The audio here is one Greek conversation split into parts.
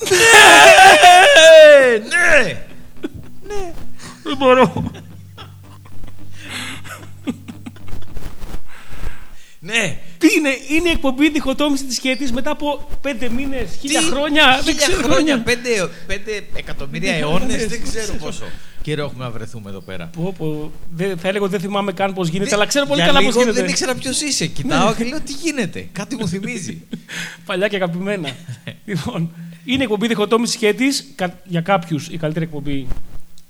Ναι. Δεν μπορώ. Ναι. Τι είναι η εκπομπή Διχοτόμηση της Χαίτης μετά από 5 μήνες, 1000 χρόνια. 1000 χρόνια, 5 εκατομμύρια αιώνες. Δεν ξέρω πόσο καιρό έχουμε να βρεθούμε εδώ πέρα. Θα έλεγα ότι δεν θυμάμαι καν πώς γίνεται, αλλά ξέρω πολύ καλά πώς γίνεται. Δεν ήξερα ποιος είσαι. Κοιτάω και λέω τι γίνεται. Κάτι μου θυμίζει. Παλιά και αγαπημένα. Λοιπόν, είναι η εκπομπή Διχοτόμηση της Χαίτης. Για κάποιους η καλύτερη εκπομπή.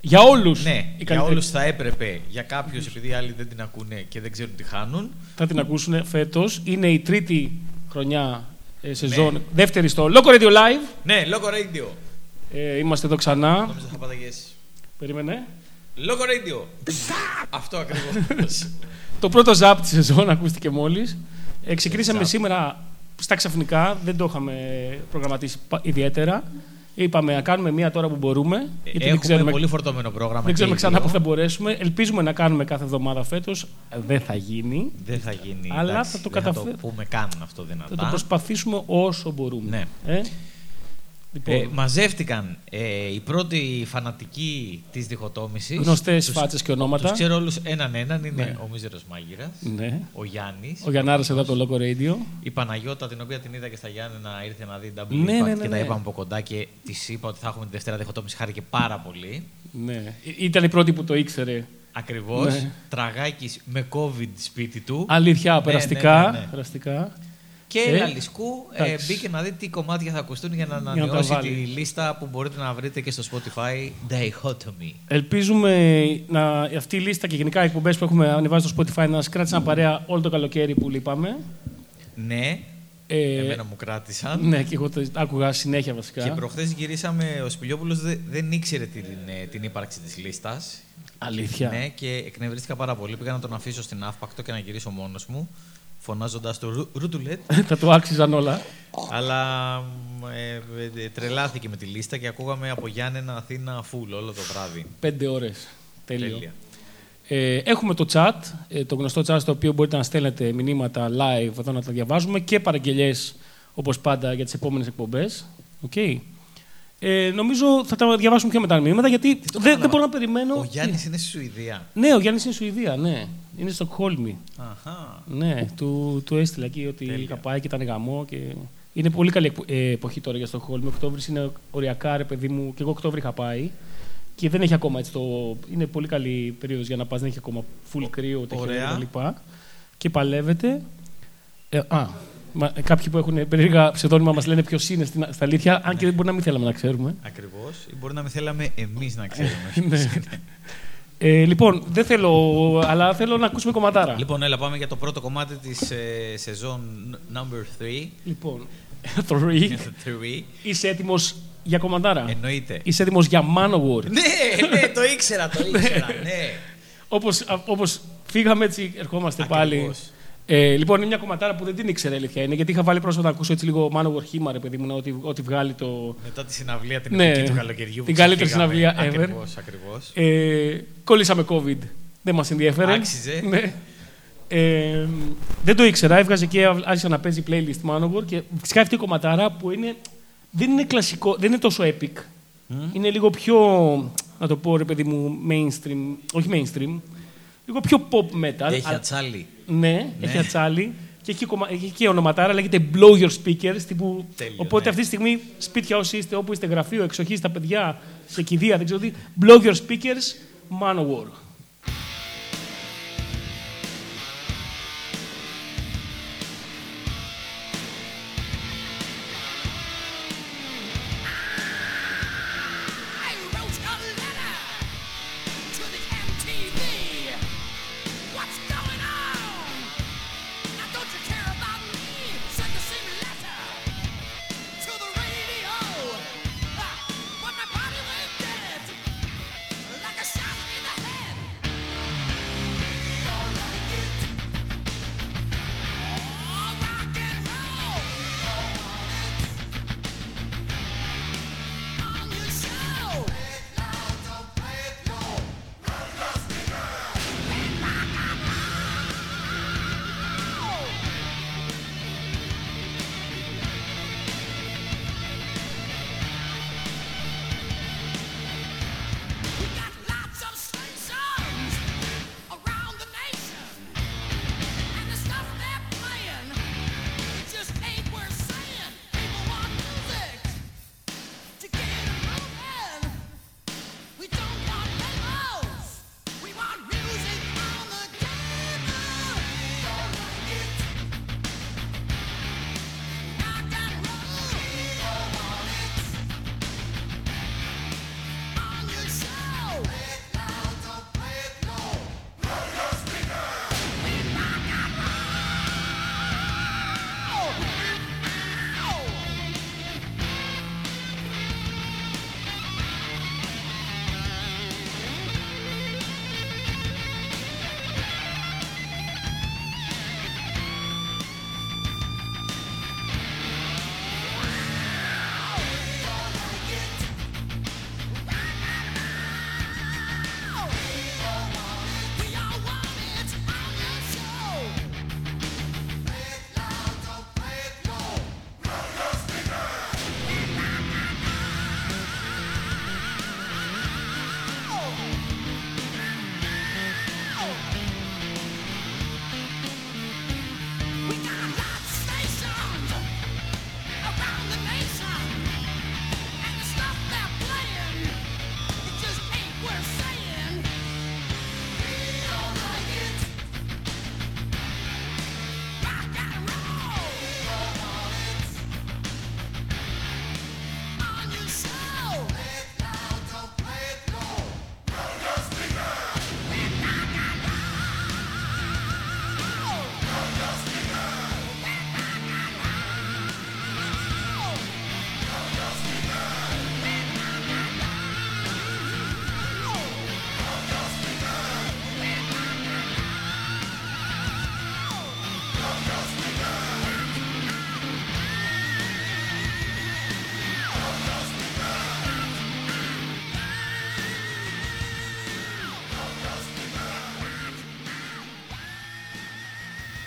Για όλους. Ναι, για όλους θα έπρεπε. Για κάποιους, επειδή οι άλλοι δεν την ακούνε και δεν ξέρουν τι χάνουν. Θα την ακούσουν φέτος. Είναι η τρίτη χρονιά σεζόν. Ναι. Δεύτερη στο Loco Radio Live. Ναι, Loco Radio. Είμαστε εδώ ξανά. Νομίζω θα παταγέσει. Περίμενε. Loco Radio. Αυτό ακριβώς. Το πρώτο ζαπ της σεζόν ακούστηκε μόλις. Ξεκινήσαμε σήμερα στα ξαφνικά. Δεν το είχαμε προγραμματίσει ιδιαίτερα. Είπαμε να κάνουμε μία τώρα που μπορούμε. Έχουμε πολύ φορτωμένο πρόγραμμα. Δεν ξέρουμε ξανά που θα μπορέσουμε. Ελπίζουμε να κάνουμε κάθε εβδομάδα φέτος. Δεν θα γίνει. Δεν θα γίνει. Αλλά εντάξει, θα το καταφέρουμε. Το πούμε καν αυτό δυνατά. Θα το προσπαθήσουμε όσο μπορούμε. Ναι. Λοιπόν. Μαζεύτηκαν οι πρώτοι φανατικοί της διχοτόμησης. Γνωστές φάτσες και ονόματα. Τους ξέρω όλους έναν. Είναι ο Μίζερος Μάγειρας, ο Γιάννης. Ο Γιαννάρας εδώ από το Loco Radio. Η Παναγιώτα, την οποία την είδα και στα Γιάννενα, ήρθε να δει WP και τα είπαμε από κοντά και της είπα ότι θα έχουμε τη Δευτέρα διχοτόμηση. Χάρηκε πάρα πολύ. Ναι. Ήταν η πρώτη που το ήξερε. Ακριβώς. Ναι. Τραγάκης με COVID σπίτι του. Αλήθεια, περαστικά. Και Λαλισκού μπήκε να δει τι κομμάτια θα ακουστούν για να ανανεώσει τη λίστα που μπορείτε να βρείτε και στο Spotify. Dichotomy. Ελπίζουμε αυτή η λίστα και γενικά οι εκπομπές που έχουμε ανεβάσει στο Spotify να σας κράτησαν παρέα όλο το καλοκαίρι που λείπαμε. Ναι, εμένα μου κράτησαν. Ναι, και εγώ το άκουγα συνέχεια βασικά. Και προχθές γυρίσαμε, ο Σπηλιόπουλος δεν ήξερε την ύπαρξη της λίστας. Αλήθεια. Ναι, και εκνευρίστηκα πάρα πολύ. Πήγα να τον αφήσω στην Αύπακτο και να γυρίσω μόνος μου. Φωνάζοντας το ρούτουλετ. Θα του άξιζαν όλα. Αλλά τρελάθηκε με τη λίστα και ακούγαμε από Γιάννενα Αθήνα φουλ όλο το βράδυ. 5 ώρες. Τέλεια. Έχουμε το chat, το γνωστό chat στο οποίο μπορείτε να στέλνετε μηνύματα live εδώ να τα διαβάζουμε και παραγγελιές όπως πάντα για τις επόμενες εκπομπές. Okay. Νομίζω θα τα διαβάσουμε πιο μετά μηνύματα γιατί δεν μπορώ να περιμένω. Ο Γιάννης είναι στη Σουηδία. Ναι, ο Γιάννης είναι στη Σουηδία, ναι. Είναι στο Στοκχόλμη. Ναι, του έστειλα εκεί ότι είχα πάει και ήταν γαμό. Και... Είναι πολύ καλή εποχή τώρα για Στοκχόλμη. Οκτώβρης είναι οριακά, ρε παιδί μου. Και εγώ Οκτώβρη είχα πάει. Και δεν έχει ακόμα έτσι το. Είναι πολύ καλή περίοδος για να πας. Δεν έχει ακόμα full κρύο κτλ. Και παλεύεται. Κάποιοι που έχουν περίεργα ψευδόνυμα μας λένε ποιος είναι στα αλήθεια, αν και δεν μπορεί να μην θέλαμε να ξέρουμε. Ακριβώς. Ή μπορεί να μην θέλαμε εμείς να ξέρουμε. Λοιπόν, δεν θέλω, αλλά θέλω να ακούσουμε κομματάρα. Λοιπόν, έλα, πάμε για το πρώτο κομμάτι της σεζόν number 3. Λοιπόν, 3. Είσαι έτοιμος για κομματάρα? Εννοείται. Είσαι έτοιμος για Manowar? Ναι, το ήξερα, ναι. Όπως φύγαμε έτσι, ερχόμαστε πάλι. Λοιπόν, είναι μια κομματάρα που δεν την ήξερα, αλήθεια είναι, γιατί είχα βάλει πρόσφατα να ακούσω έτσι λίγο Manowar χήμα, ρε παιδί μου, ότι βγάλει το. Μετά τη συναυλία την εποχή του καλοκαιριού. Την καλύτερη συναυλία ever. Ακριβώς. Κολλήσαμε COVID. Δεν μας ενδιέφερε. Άξιζε. Ναι. Δεν το ήξερα. Έβγαζε και άρχισε να παίζει playlist Manowar και φυσικά αυτή η κομματάρα που είναι. Δεν είναι τόσο epic. Είναι λίγο πιο. Να το πω, ρε παιδί μου, mainstream. Όχι mainstream. Λίγο πιο pop metal. Έχει ατσάλι. Ναι, έχει ατσάλι. Και έχει και ονοματάρα, λέγεται Blow Your Speakers. Τύπου... Τέλειο, οπότε αυτή τη στιγμή, σπίτια όσοι είστε, όπου είστε, γραφείο, εξοχή, στα παιδιά, σε κηδεία, δεν ξέρω τι. Blow Your Speakers, Manowar.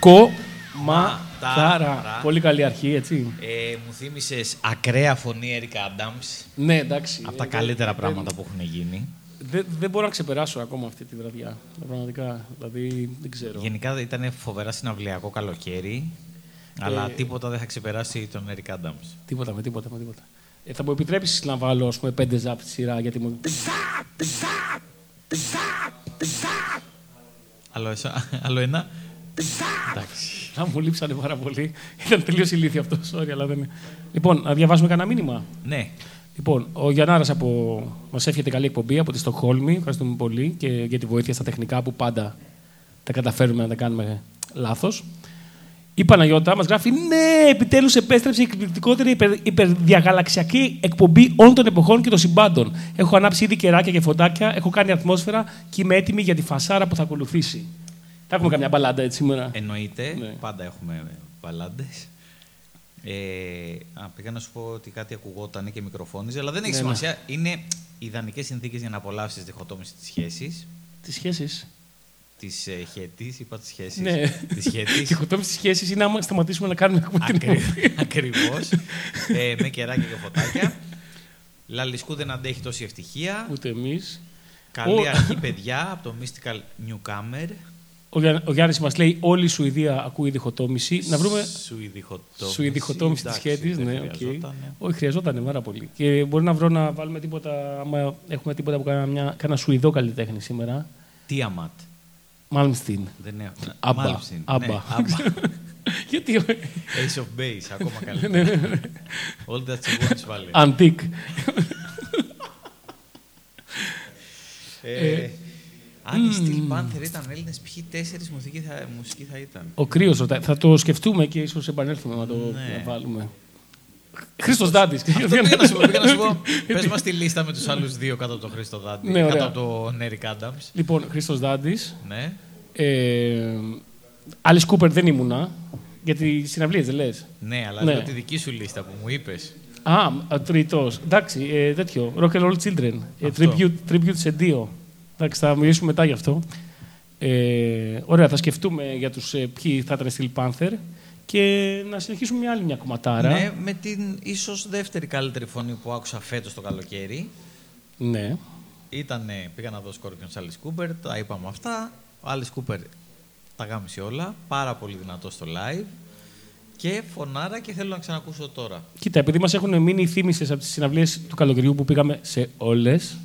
Κομματάρα. Πολύ καλή αρχή, έτσι. Μου θύμισες ακραία φωνή Erica Adams. Ναι, εντάξει. Από τα καλύτερα πράγματα που έχουν γίνει. Δεν μπορώ να ξεπεράσω ακόμα αυτή τη βραδιά. Πραγματικά. Δηλαδή, δεν ξέρω. Γενικά ήταν φοβερά συναυλιακό καλοκαίρι. Αλλά τίποτα δεν θα ξεπεράσει τον Erica Adams. Τίποτα. Θα μου επιτρέψεις να βάλω, ας πούμε, 5 ζάπ στη σειρά, γιατί μου... Άλλο ένα. Εντάξει. Να μου λείψανε πάρα πολύ. Ήταν τελείως ηλίθιο αυτό, sorry, αλλά δεν... Λοιπόν, να διαβάσουμε κανένα μήνυμα. Ναι. Λοιπόν, ο Γιαννάρας μας εύχεται καλή εκπομπή από τη Στοκχόλμη. Ευχαριστούμε πολύ και για τη βοήθεια στα τεχνικά που πάντα τα καταφέρουμε να τα κάνουμε λάθος. Η Παναγιώτα μας γράφει: ναι, επιτέλους επέστρεψε η εκπληκτικότερη υπερδιαγαλαξιακή εκπομπή όλων των εποχών και των συμπάντων. Έχω ανάψει ήδη κεράκια και φωτάκια, έχω κάνει ατμόσφαιρα και είμαι έτοιμη για τη φασάρα που θα ακολουθήσει. Θα έχουμε καμιά μπαλάντα έτσι σήμερα. Εννοείται. Ναι. Πάντα έχουμε μπαλάντες. Πήγα να σου πω ότι κάτι ακουγόταν και μικροφώνιζε, αλλά δεν έχει σημασία. Ναι. Είναι ιδανικές συνθήκες για να απολαύσεις τη διχοτόμηση της σχέσης. Της σχέσης. Της Χαίτης, είπα της σχέσης. Ναι. Της Χαίτης. Η διχοτόμηση της σχέσης είναι άμα σταματήσουμε να κάνουμε την εκπομπή. Ακριβώς. Με κεράκια και φωτάκια. Λαλισκού δεν αντέχει τόση ευτυχία. Ούτε εμείς. Καλή αρχή, παιδιά, από το Mystical Newcomer. Ο Γιάννης μας λέει: όλη η Σουηδία ακούει διχοτόμηση. Να βρούμε. Σουηδιχοτόμηση της Χαίτης. Ναι, okay. Όχι, χρειαζόταν πάρα πολύ. Και μπορεί να βρω να βάλουμε τίποτα. Άμα έχουμε τίποτα από κανένα Σουηδό καλλιτέχνη σήμερα. Τι αμάτ. Μάλμστιν. Δεν έχω. Άμπα. Άμπα. Γιατί. Ace of Base, ακόμα καλύτερα. All that you want, βάλε. Αντίκ. Αν οι Steel Panther ήταν Έλληνες, ποιοι 4 μουσική θα ήταν. Ο Κρύος ρωτάει. Θα το σκεφτούμε και ίσως επανέλθουμε να το βάλουμε. Χρήστος Δάντης. Αυτό πήγα να σου πω. Πες μας τη λίστα με τους άλλους 2 κάτω από τον Χρήστο Δάντη. Κάτω από τον Eric Adams. Λοιπόν, Χρήστος Δάντης. Ναι. Alice Cooper δεν ήμουνα. Γιατί συναυλίες δεν λες. Ναι, αλλά λέω τη δική σου λίστα που μου είπες. Α, τρίτος. Εντάξει, τέτοιο. Rock 'n' Roll Children. Tribute σε Dio. Εντάξει, θα μιλήσουμε μετά γι' αυτό. Ωραία, θα σκεφτούμε για τους ποιοι θα ήταν Steel Panther. Και να συνεχίσουμε μια άλλη μια κομματάρα. Ναι, με την ίσως δεύτερη καλύτερη φωνή που άκουσα φέτος το καλοκαίρι. Ναι. Πήγα να δω Scorpions Alice Cooper, τα είπαμε αυτά. Ο Alice Cooper τα γάμισε όλα, πάρα πολύ δυνατό στο live. Και φωνάρα και θέλω να ξανακούσω τώρα. Κοίτα, επειδή μας έχουν μείνει οι θύμισες από τις συναυλίες του καλοκαιριού που πήγαμε σε όλες,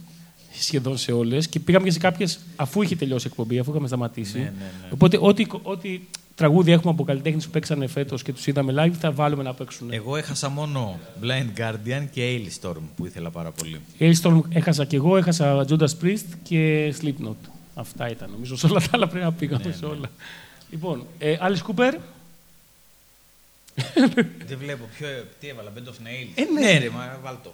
σχεδόν σε όλες, και πήγαμε και σε κάποιες αφού είχε τελειώσει η εκπομπή, αφού είχαμε σταματήσει. Ναι. Οπότε, ό,τι τραγούδια έχουμε από καλλιτέχνες που παίξανε φέτος και τους είδαμε live, θα βάλουμε να παίξουν. Εγώ έχασα μόνο Blind Guardian και Aylestorm που ήθελα πάρα πολύ. Aylestorm έχασα κι εγώ, έχασα Judas Priest και Slipknot. Αυτά ήταν νομίζω. Σε όλα τα άλλα πρέπει να πήγαμε σε όλα. Λοιπόν, Alice Cooper. Δεν βλέπω. Τι έβαλα, Band of Nails. Ναι, ρε, βάλ' το.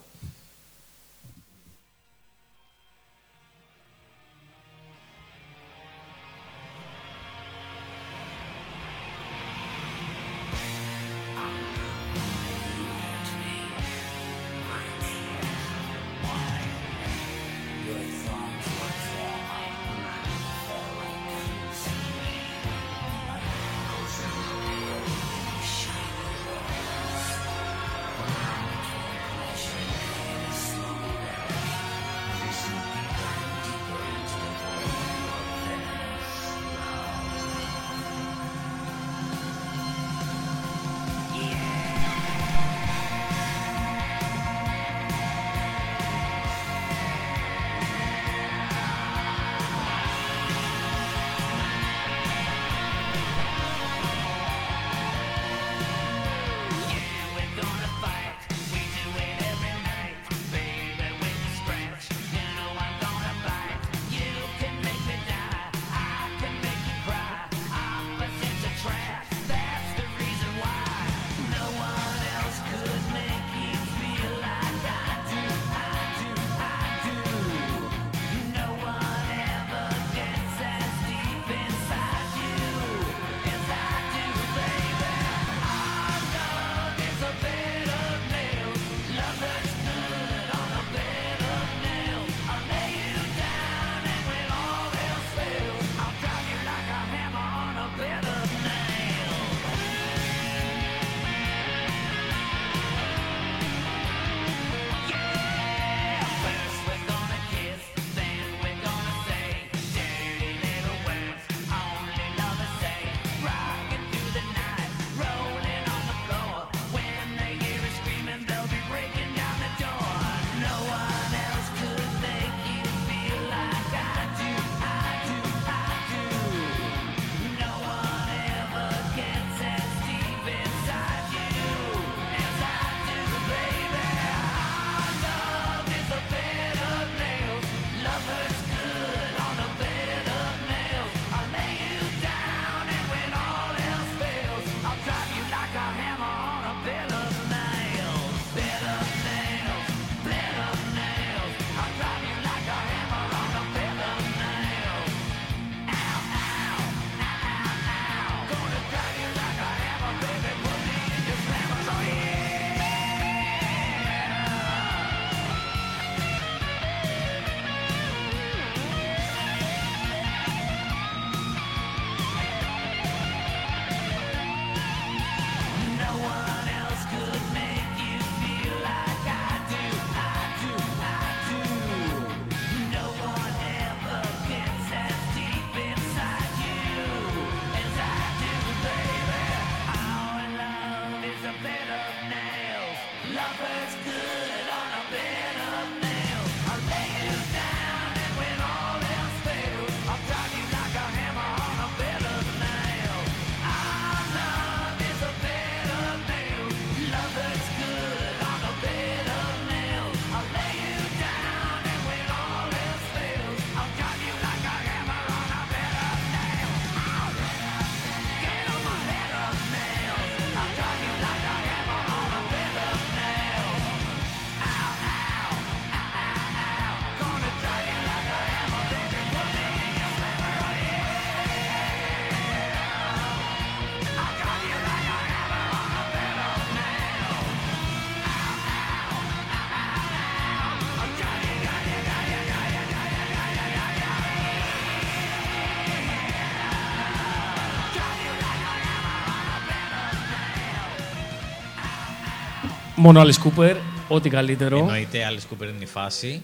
Μόνο Alice Cooper, ό,τι καλύτερο. Εννοείται, Alice Cooper είναι η φάση.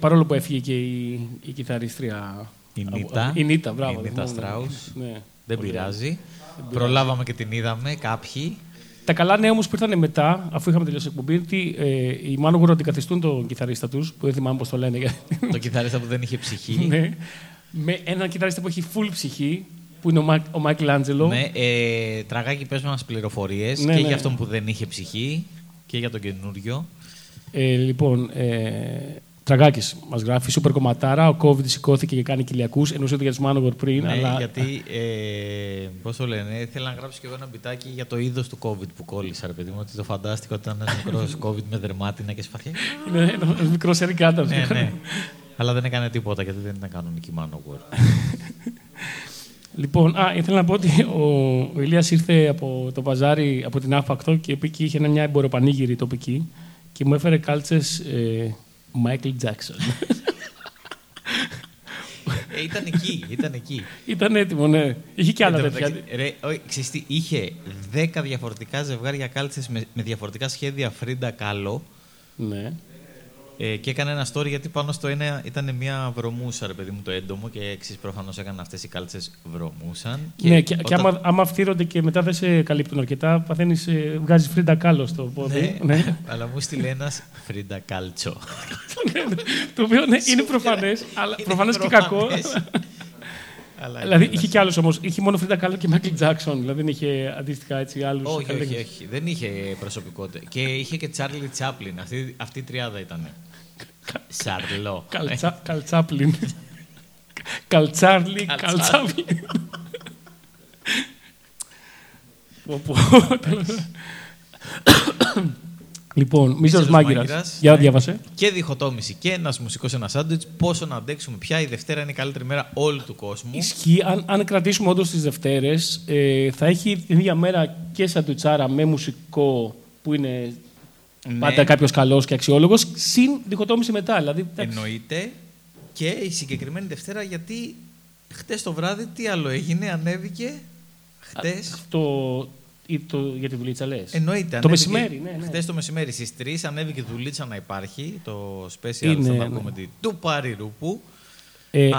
Παρόλο που έφυγε και η κιθαρίστρια. Η Νίτα, μπράβο. Η Νίτα Στράους. Ναι. Δεν πειράζει. Προλάβαμε και την είδαμε κάποιοι. Τα καλά νέα όμως που ήρθαν μετά, αφού είχαμε τελειώσει εκπομπή, ότι οι Manowar αντικαθιστούν τον κιθαρίστα τους, που δεν θυμάμαι πώς το λένε. Τον κιθαρίστα που δεν είχε ψυχή. Ναι. Με έναν κιθαρίστα που έχει full ψυχή, που είναι ο Michael Angelo. Ναι, Τραγάκι, πες μας πληροφορίες και για αυτόν που δεν είχε ψυχή και για τον καινούριο. Λοιπόν, Τραγάκης μας γράφει, σούπερ κομματάρα, ο COVID σηκώθηκε και κάνει κοιλιακούς, εννοούσε το για τους Manowar πριν. Ναι, αλλά... γιατί, πώς το λένε, ήθελα να γράψω κι εγώ ένα μπιτάκι για το είδος του COVID που κόλλησα, ρε παιδί μου, ότι το φαντάστηκα ότι ήταν ένας μικρός COVID με δερμάτινα και σπαθιά. Ναι, ένας μικρός Erica Adams. Ναι. Αλλά δεν έκανε τίποτα, γιατί δεν ήταν κανονική Manowar. Λοιπόν, ήθελα να πω ότι ο Ηλίας ήρθε από το παζάρι, από την Άφακτο και εκεί είχε μια εμποροπανήγυρη τοπική και μου έφερε κάλτσες Michael Jackson. Ήταν εκεί. Ήταν έτοιμο, ναι. Είχε και άλλα τέτοια. Είχε 10 διαφορετικά ζευγάρια κάλτσες με διαφορετικά σχέδια Φρίντα Κάλλο. Ναι. Και έκανε ένα story γιατί πάνω στο ένα ήταν μια βρωμούσα, ρε παιδί μου, το έντομο. Και εξής προφανώς έκαναν αυτές οι κάλτσες βρωμούσαν. Ναι, και άμα φτύρονται και μετά δεν σε καλύπτουν αρκετά, παθαίνεις, βγάζεις Φρίντα Κάλλο στο πόδι. Ναι, αλλά μου στείλε ένας Φρίντα Κάλτσο. Το οποίο είναι προφανές, αλλά προφανώς και κακό. Δηλαδή είχε κι άλλους όμως. Είχε μόνο Φρίντα Κάλλο και Μάικλ Τζάκσον. Δηλαδή δεν είχε αντίστοιχα έτσι άλλους. Όχι. Δεν είχε προσωπικότητα. Και είχε και Τσάρλι Τσάπλιν. Αυτή η τριάδα ήταν. Σαρλό. Καλτσάπλιν. Καλτσάρλι, Καλτσάπλιν. Λοιπόν, Μίσος Μάγκυρας. Για διάβασε. Και διχοτόμηση και ένας μουσικός, ένα σάντουιτς. Πόσο να αντέξουμε πια. Η Δευτέρα είναι η καλύτερη μέρα όλου του κόσμου. Ισχύει. Αν κρατήσουμε όντως τις Δευτέρες, θα έχει την ίδια μέρα και σαντουιτσάρα με μουσικό που είναι... Ναι. Πάντα κάποιος καλός και αξιόλογος, συν διχοτόμηση μετά. Δηλαδή, εννοείται. Και η συγκεκριμένη Δευτέρα, γιατί χτες το βράδυ τι άλλο έγινε, ανέβηκε. Χτες. Για τη δουλίτσα λες. Εννοείται. Το μεσημέρι, ναι. Χτες το μεσημέρι στις 3 ανέβηκε δουλίτσα να υπάρχει. Το special comedy του Πάρι Ρούπου.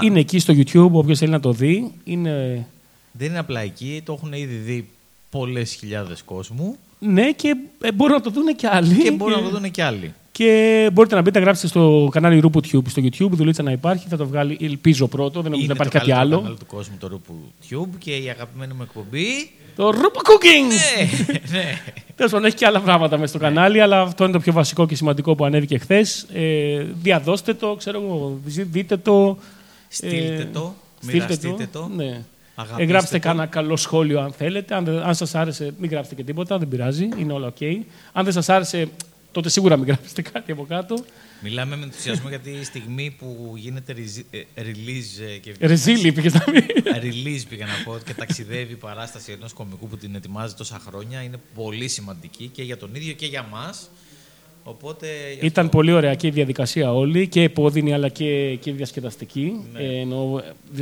Είναι εκεί στο YouTube, όποιος θέλει να το δει. Δεν είναι απλά εκεί, το έχουν ήδη δει πολλές χιλιάδες κόσμου. Ναι, και μπορούν να το δουν και άλλοι. Και μπορείτε να μπείτε, γράψετε στο κανάλι RoopTube στο YouTube, δουλίτσα να υπάρχει, θα το βγάλει, ελπίζω πρώτο, δεν νομίζω να υπάρχει κάτι άλλο. Είναι το κανάλι του κόσμου, το RoopTube, και η αγαπημένη μου εκπομπή... Το Roop Cooking! Ναι. Τέλος πάντων, έχει και άλλα πράγματα μέσα στο κανάλι, αλλά αυτό είναι το πιο βασικό και σημαντικό που ανέβηκε χθες. Διαδώστε το, ξέρω εγώ, δείτε το. Στείλτε το, μοιραστείτε το. Ναι. Γράψτε κάνα καλό σχόλιο αν θέλετε. Αν σας άρεσε, μην γράψετε και τίποτα, δεν πειράζει, είναι όλα ok. Αν δεν σας άρεσε, τότε σίγουρα μην γράψετε κάτι από κάτω. Μιλάμε με ενθουσιασμό γιατί η στιγμή που γίνεται release και... Release πήγα να πω και ταξιδεύει η παράσταση ενός κομικού που την ετοιμάζει τόσα χρόνια. Είναι πολύ σημαντική και για τον ίδιο και για μας. Οπότε, ήταν πολύ ωραία και η διαδικασία όλη, και επώδυνη αλλά και διασκεδαστική,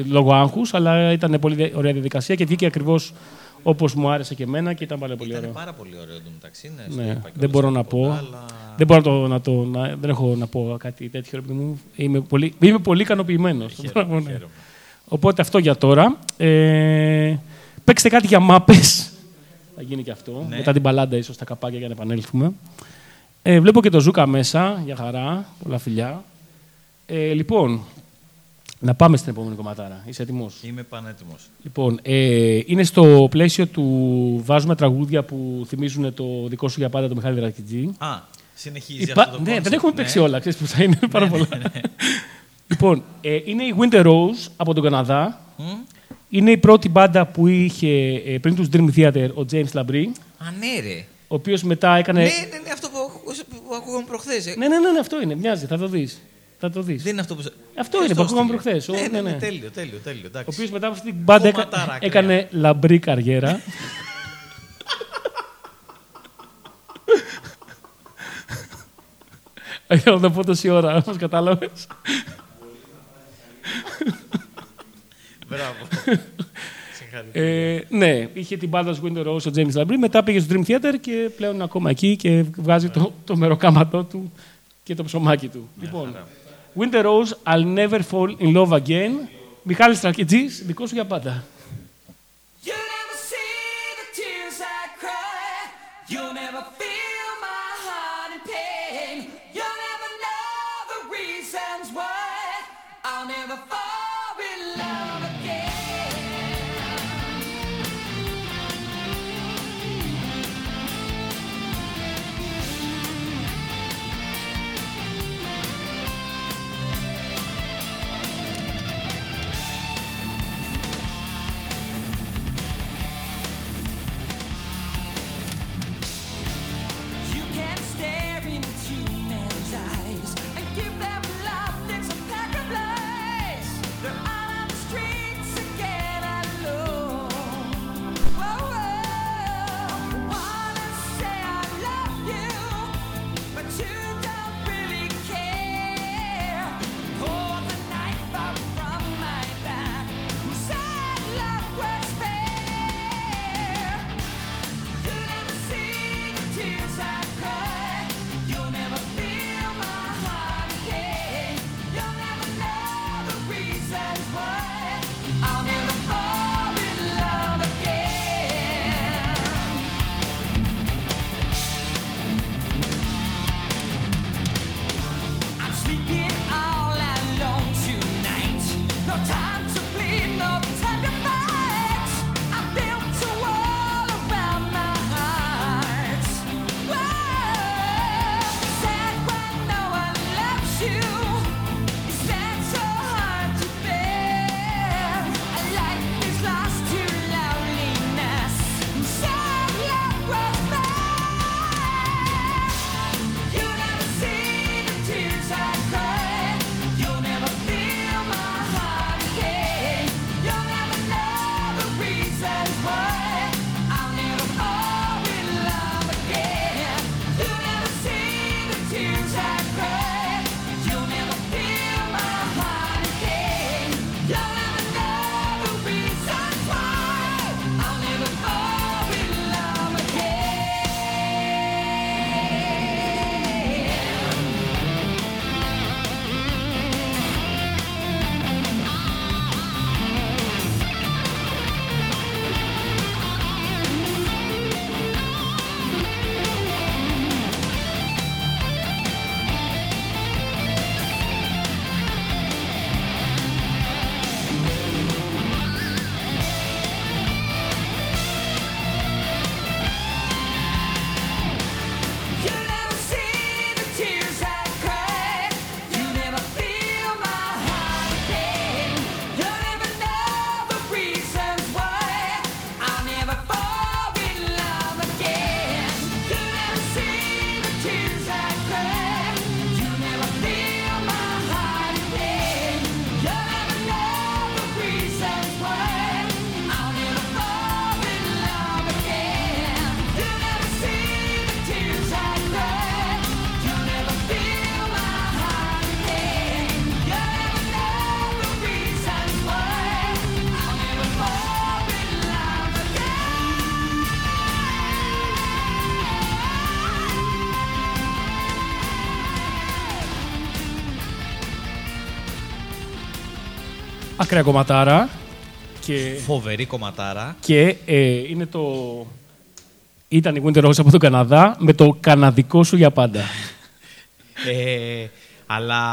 λόγω άγχους, αλλά ήταν πολύ ωραία διαδικασία και βγήκε ακριβώς όπως μου άρεσε και εμένα και ήταν πάρα πολύ ωραίο. Ήταν πάρα πολύ ωραίο εντωμεταξύ, δεν μπορώ να πω. Δεν μπορώ δεν έχω να πω κάτι τέτοιο. Είμαι πολύ ικανοποιημένος. Οπότε αυτό για τώρα. Παίξτε κάτι για μάπες. Θα γίνει και αυτό. Μετά την παλάντα ίσως τα καπάκια για να επανέλθουμε. Βλέπω και το Ζούκα μέσα, για χαρά, πολλά φιλιά. Λοιπόν, να πάμε στην επόμενη κομματάρα. Είσαι έτοιμος? Είμαι πανέτοιμος. Λοιπόν, είναι στο πλαίσιο του βάζουμε τραγούδια που θυμίζουν το δικό σου για πάντα, το Μιχάλη Δρακιτζή. Α, συνεχίζει αυτό το κόμμα. Ναι, δεν έχουμε παίξει όλα, ξέρεις που θα είναι πάρα πολλά. Ναι. Λοιπόν, είναι η Winter Rose από τον Καναδά. Είναι η πρώτη μπάντα που είχε πριν τους Dream Theater ο James Labrie. Α, ναι, ρε. Ο οποίος μετά έκανε. Ναι, αυτό που ακούγαμε προχθές. Ναι, αυτό είναι. Μοιάζει, θα το δεις. Δεν είναι αυτό που. Αυτό είναι που ακούγαμε προχθές. Ναι. Τέλειο. Ο οποίος μετά από αυτή την μπάντα έκανε λαμπρή καριέρα. Θέλω να το πω τόση ώρα, όπως κατάλαβες. Μπράβο. Ναι, είχε την μπάντα του Winter Rose ο James Labrie, μετά πήγε στο Dream Theater και πλέον είναι ακόμα εκεί και βγάζει το μεροκάματό του και το ψωμάκι του. Λοιπόν, Winter Rose, I'll never fall in love again. Μιχάλης Στρακιτζής, δικό σου για πάντα. Άκρα κομματάρα. Και φοβερή κομματάρα. Και είναι το Ήταν η Winter Rose από τον Καναδά με το καναδικό σου για πάντα. Αλλά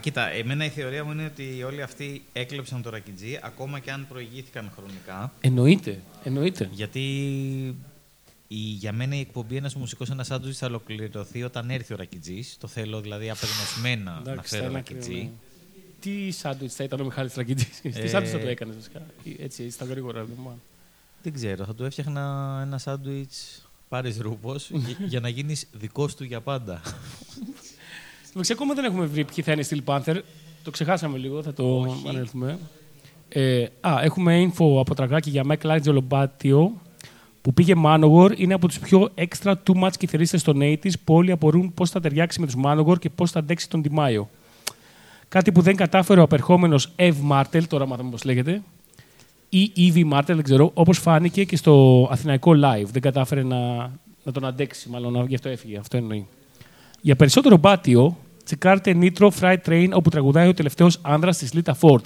κοίτα, εμένα η θεωρία μου είναι ότι όλοι αυτοί έκλεψαν το ρακιτζί, ακόμα και αν προηγήθηκαν χρονικά. Εννοείται. Γιατί για μένα η εκπομπή «Ένας μουσικός, ένας άντζης» θα ολοκληρωθεί όταν έρθει ο ρακιτζής. Το θέλω δηλαδή απεγνωσμένα να φέρω ρακιτζί. Τι σάντουιτς θα ήταν ο Μιχάλης Ρακιτζής, τι σάντουιτς θα το έκανες βασικά, έτσι στα γρήγορα. Δεν ξέρω, θα του έφτιαχνα ένα σάντουιτς Πάρις Ρούπος για να γίνεις δικός του για πάντα. Ακόμα δεν έχουμε βρει ποιοι θα είναι Steel Panther, το ξεχάσαμε λίγο, θα το ανέλθουμε. Έχουμε info από τραγάκι για Michael Angelo Batio, που πήγε Manowar, είναι από τους πιο extra too much κιθερίστες των 80's, που όλοι απορούν πώς θα ταιριάξει με τους Manowar και πώς θα αντέξει τον Τιμάιο. Κάτι που δεν κατάφερε ο απερχόμενος Ev Martel, τώρα μάθαμε πώς λέγεται, ή Ev Martel, δεν ξέρω, όπως φάνηκε και στο αθηναϊκό live. Δεν κατάφερε να τον αντέξει, μάλλον γι' αυτό έφυγε, αυτό εννοεί. Για περισσότερο Μπάτιο, τσεκάρτε Nitro Fry Train, όπου τραγουδάει ο τελευταίος άνδρας της Lita Ford.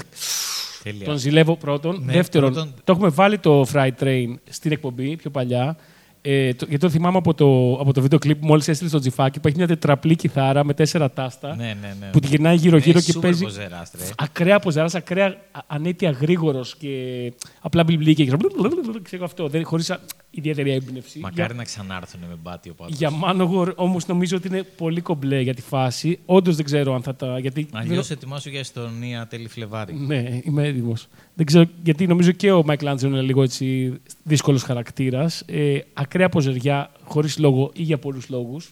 Τέλεια. Τον ζηλεύω πρώτον. Ναι, δεύτερον, το έχουμε βάλει το Fry Train στην εκπομπή πιο παλιά, γιατί το θυμάμαι από το βίντεο κλιπ που μόλις έστειλε στο τζιφάκι, που έχει μια τετραπλή κιθάρα με 4 τάστα, ναι. Που την γυρνάει γύρω-γύρω και παίζει. Ακραία ποζεράς, ακραία ανέτεια γρήγορος και απλά μπλιμπλί και ξέρω αυτό, χωρίς ιδιαίτερη έμπνευση. Μακάρι να ξανάρθουν με Μπάτιο πάντως. Για Manowar όμως νομίζω ότι είναι πολύ κομπλέ για τη φάση. Όντως δεν ξέρω αν θα τα. Αλλιώς ετοιμάσου για Εστονία τέλη Φλεβάρη. Ναι, είμαι έτοιμος. Δεν ξέρω, γιατί νομίζω και ο Μάικλ Άντζελο είναι λίγο έτσι δύσκολος χαρακτήρας. Ακραία ποζεριά, χωρίς λόγο ή για πολλούς λόγους.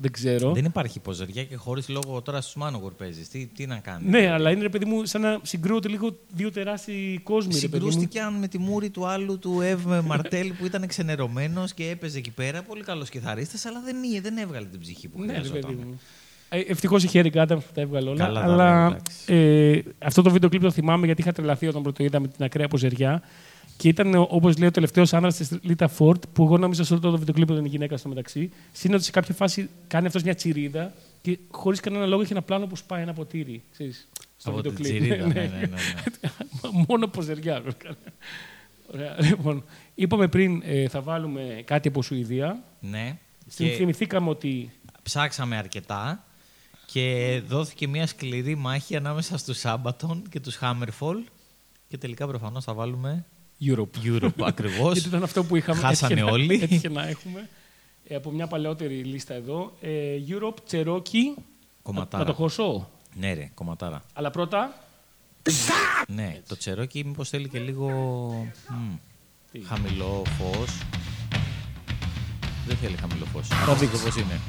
Δεν ξέρω. Δεν υπάρχει ποζεριά και χωρίς λόγο τώρα στους Manowar παίζεις. Τι να κάνεις. Ναι, αλλά είναι ρε παιδί μου σαν να συγκρούονται λίγο δύο τεράστιοι κόσμοι. Συγκρούστηκαν με τη μούρη του άλλου του Ev Martel που ήταν ξενερωμένος και έπαιζε εκεί πέρα. Πολύ καλός κιθαρίστας, αλλά δεν έβγαλε την ψυχή που χρειαζόταν. Ευτυχώς η Erica Adams που τα έβγαλε όλα. Καλά, αλλά αυτό το βίντεο κλιπ το θυμάμαι γιατί είχα τρελαθεί όταν πρώτο είδα με την ακραία ποζεριά. Και ήταν, όπως λέει, ο τελευταίος άνδρας της Lita Ford, που εγώ νόμιζα σε όλο το βιντεοκλίπ ήταν η γυναίκα στο μεταξύ. Σύνοτι σε κάποια φάση κάνει αυτός μια τσιρίδα και χωρίς κανένα λόγο έχει ένα πλάνο που σπάει ένα ποτήρι. Ξέρεις, στο βιντεοκλίπ. Ναι. Μόνο ποζεριά. Ωραία. Λοιπόν, είπαμε πριν θα βάλουμε κάτι από Σουηδία. Ναι. Θυμηθήκαμε ότι. Ψάξαμε αρκετά και δόθηκε μια σκληρή μάχη ανάμεσα στους Σάμπατον και τους Hammerfall. Και τελικά προφανώς θα βάλουμε. Europe ακριβώς. Γιατί ήταν αυτό που είχαμε. Χάσανε όλοι. Έτυχε να έχουμε. Από μια παλαιότερη λίστα εδώ. Europe, Cherokee. Κομματάρα. Να το χωσώ. Ναι, ρε, κομματάρα. Αλλά πρώτα. Ναι, το Cherokee μήπως θέλει και λίγο. Χαμηλό φως. Δεν θέλει χαμηλό φως. Θα δείξω πώς είναι.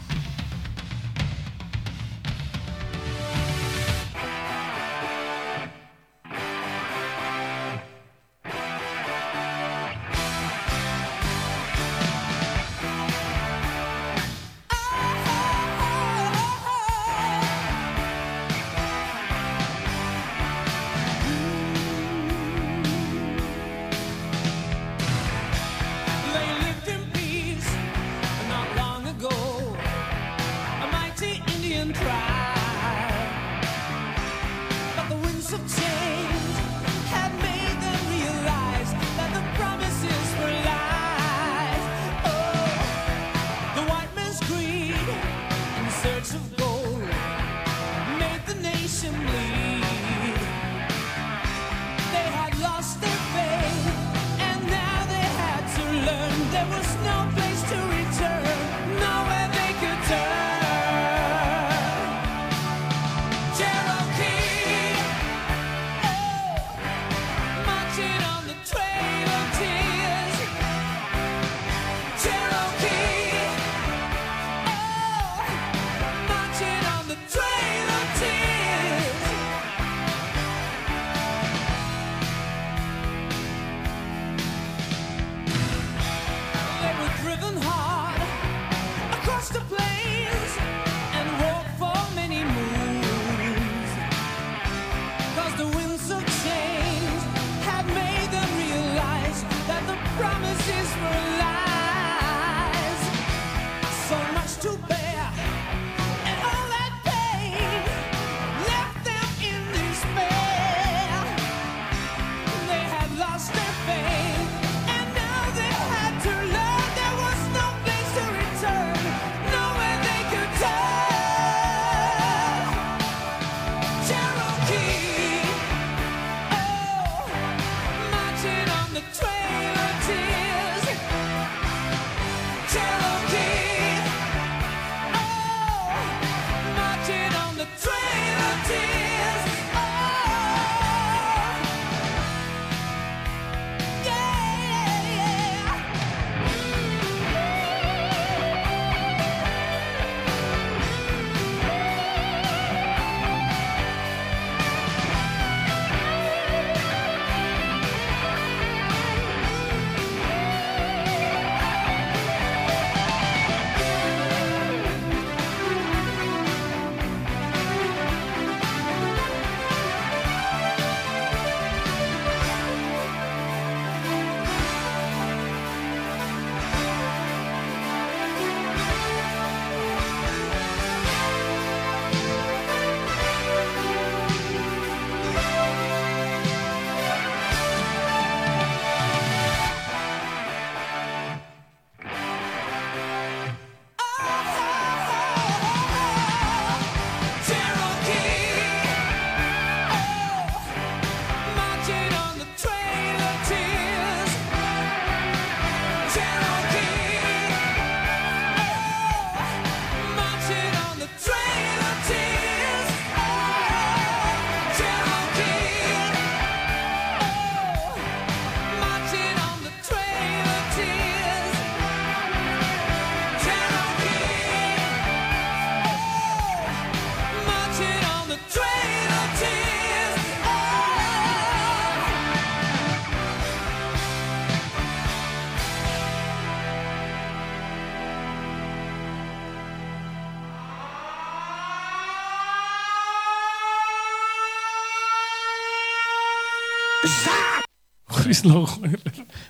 Χωρίς λόγο.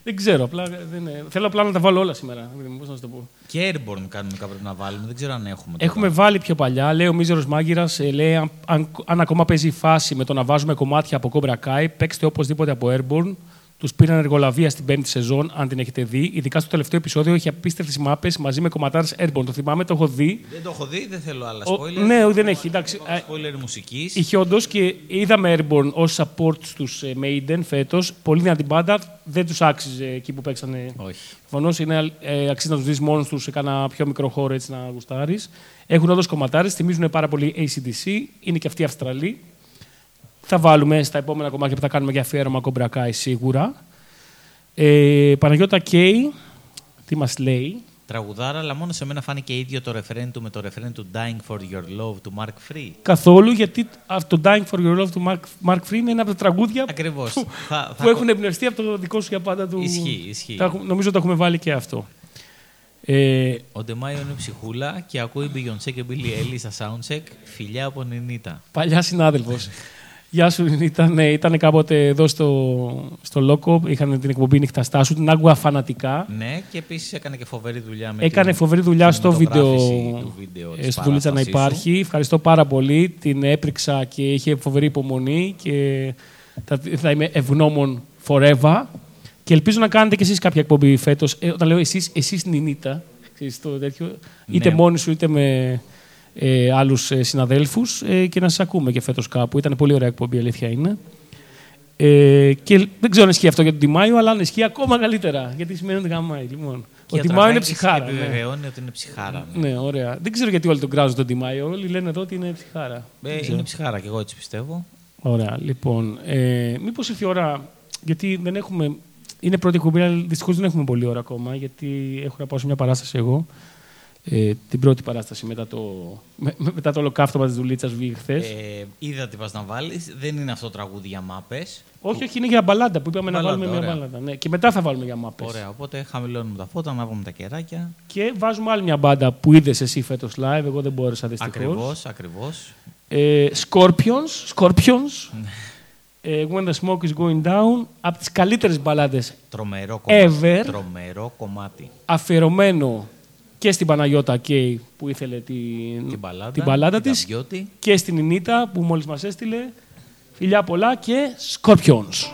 Δεν ξέρω. Απλά, θέλω απλά να τα βάλω όλα σήμερα. Πώς να σου το πω. Και Airbourne κάνουμε κάπου να βάλουμε. Δεν ξέρω αν έχουμε. Έχουμε βάλει πιο παλιά. Λέει ο Μίζερος Μάγκυρας. Λέει αν ακόμα παίζει η φάση με το να βάζουμε κομμάτια από Cobra Kai, παίξτε οπωσδήποτε από Airbourne. Τους πήραν εργολαβία στην 5η σεζόν, αν την έχετε δει. Ειδικά στο τελευταίο επεισόδιο έχει απίστευτες μάπες μαζί με κομματάρες Airbourne. Το θυμάμαι, το έχω δει. Δεν το έχω δει, δεν θέλω άλλα spoiler. Ναι, δεν έχει. Εντάξει. Spoiler μουσικής. Είχε όντως και είδαμε Airbourne ως support στους Maiden φέτος. Πολύ δυνατή μπάντα. Δεν τους άξιζε εκεί που παίξανε. Όχι. Προφανώς αξίζει να τους δεις μόνος τους σε κάνα πιο μικρό χώρο έτσι να γουστάρεις. Έχουν όντως κομματάρες, θυμίζουν πάρα πολύ ACDC. Είναι και αυτοί Αυστραλοί. Θα βάλουμε στα επόμενα κομμάτια που θα κάνουμε για αφιέρωμα Cobra Kai σίγουρα. Παναγιώτα Κέι, τι μας λέει. Τραγουδάρα, αλλά μόνο σε μένα φάνηκε ίδιο το ρεφρέν του με το ρεφρέν του Dying for Your Love του Mark Free. Καθόλου, γιατί το Dying for Your Love του Mark Free είναι ένα από τα τραγούδια που έχουν εμπνευστεί από το δικό σου για πάντα του. Ισχύει. Νομίζω το έχουμε βάλει και αυτό. Ο Ντεμάιο είναι ψυχούλα και ακούει Beyoncé και Billie Eilish στα soundcheck. Φιλιά από Νινίτα. Παλιά συνάδελφος. Γεια σου, ήταν κάποτε εδώ στο Λόκο. Είχαν την εκπομπή Νυχταστά σου, την άκουγα φανατικά. Ναι, και επίσης έκανε και φοβερή δουλειά με Έκανε φοβερή δουλειά στο βίντεο στο δουλίτσα να υπάρχει. Σου. Ευχαριστώ πάρα πολύ. Την έπρεξα και είχε φοβερή υπομονή. Και θα είμαι ευγνώμων forever. Και ελπίζω να κάνετε κι εσείς κάποια εκπομπή φέτος. Όταν λέω εσείς Νινίτα, είτε μόνοι σου είτε με. Άλλους συναδέλφους και να σας ακούμε και φέτος κάπου. Ήταν πολύ ωραία εκπομπή, αλήθεια είναι. Και δεν ξέρω αν ισχύει αυτό για τον Τιμάιο, αλλά αν ισχύει ακόμα καλύτερα. Γιατί σημαίνει ότι γαμάει. Λοιπόν. Ο Τιμάιο είναι ψυχάρα. Επιβεβαιώνει ότι είναι ψυχάρα. Ναι, ωραία. Δεν ξέρω γιατί όλοι τον κράζουν τον Τιμάιο. Όλοι λένε εδώ ότι είναι ψυχάρα. Είναι ψυχάρα και εγώ έτσι πιστεύω. Ωραία, λοιπόν. Μήπως ήρθε η ώρα. Γιατί δεν έχουμε. Είναι πρώτη εκπομπή, αλλά δυστυχώς δεν έχουμε πολύ ώρα ακόμα. Γιατί έχω να πάω σε μια παράσταση εγώ. Την πρώτη παράσταση μετά το ολοκαύτωμα της δουλίτσας βγήκε χθες. Είδα τι πας να βάλεις. Δεν είναι αυτό τραγούδι για μάπες. Όχι, είναι για μπαλάντα που είπαμε να βάλουμε μια μπαλάντα. Ναι. Και μετά θα βάλουμε για μάπες. Ωραία, οπότε χαμηλώνουμε τα φώτα, ανάβουμε τα κεράκια. Και βάζουμε άλλη μια μπάντα που είδες εσύ φέτος live. Εγώ δεν μπόρεσα δυστυχώς. Ακριβώς. Scorpions. When the smoke is going down, από τις καλύτερες μπαλάντες ever. Τρομερό κομμάτι. Αφιερωμένο. Και στην Παναγιώτα Κέι που ήθελε την μπαλάντα της και στην Ινίτα που μόλις μας έστειλε. Φιλιά πολλά και Scorpions.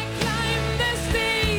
I climb the stairs.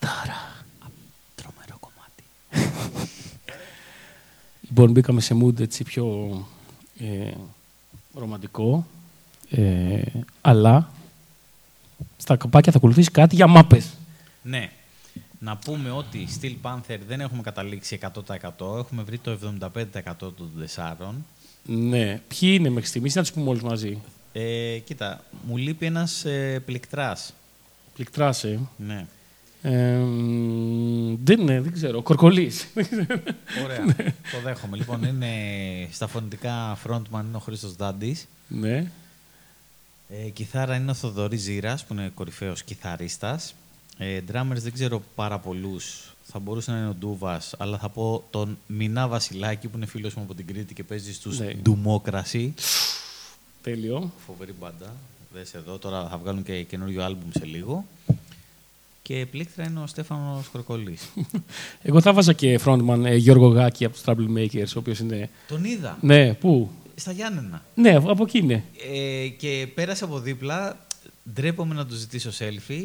Ματάρα. Τρομερό κομμάτι. Λοιπόν, μπήκαμε σε mood έτσι πιο ρομαντικό, αλλά στα καπάκια θα ακολουθήσει κάτι για μάπες. Ναι. Να πούμε ότι Steel Panther δεν έχουμε καταλήξει 100%. Έχουμε βρει το 75% των τεσσάρων. Ναι. Ποιοι είναι μέχρι στιγμής, να τους πούμε όλους μαζί. Κοίτα, μου λείπει ένας πληκτράς. Πληκτράς, ναι. Δεν ξέρω. Κορκολής. Ωραία. Το δέχομαι. Λοιπόν, είναι στα φωνητικά frontman είναι ο Χρήστος Δάντης. Ναι. Κιθάρα είναι ο Θοδωρής Ζήρας, που είναι κορυφαίος κιθαρίστας. Drummers δεν ξέρω πάρα πολλούς. Θα μπορούσε να είναι ο Ντούβας, αλλά θα πω τον Μινά Βασιλάκη, που είναι φίλος μου από την Κρήτη και παίζει στους Ντουμόκραση. Τέλειο. Φοβερή μπάντα. Δες εδώ, τώρα θα βγάλουν και καινούριο άλμπουμ σε λίγο. Και πλήκτρα είναι ο Στέφανος Κροκολής. Εγώ θα βάζα και frontman Γιώργο Γάκη από τους Troublemakers, ο οποίος είναι... Τον είδα. Ναι, πού? Στα Γιάννενα. Ναι, από εκεί είναι. Και πέρασε από δίπλα, ντρέπομαι να του ζητήσω selfie,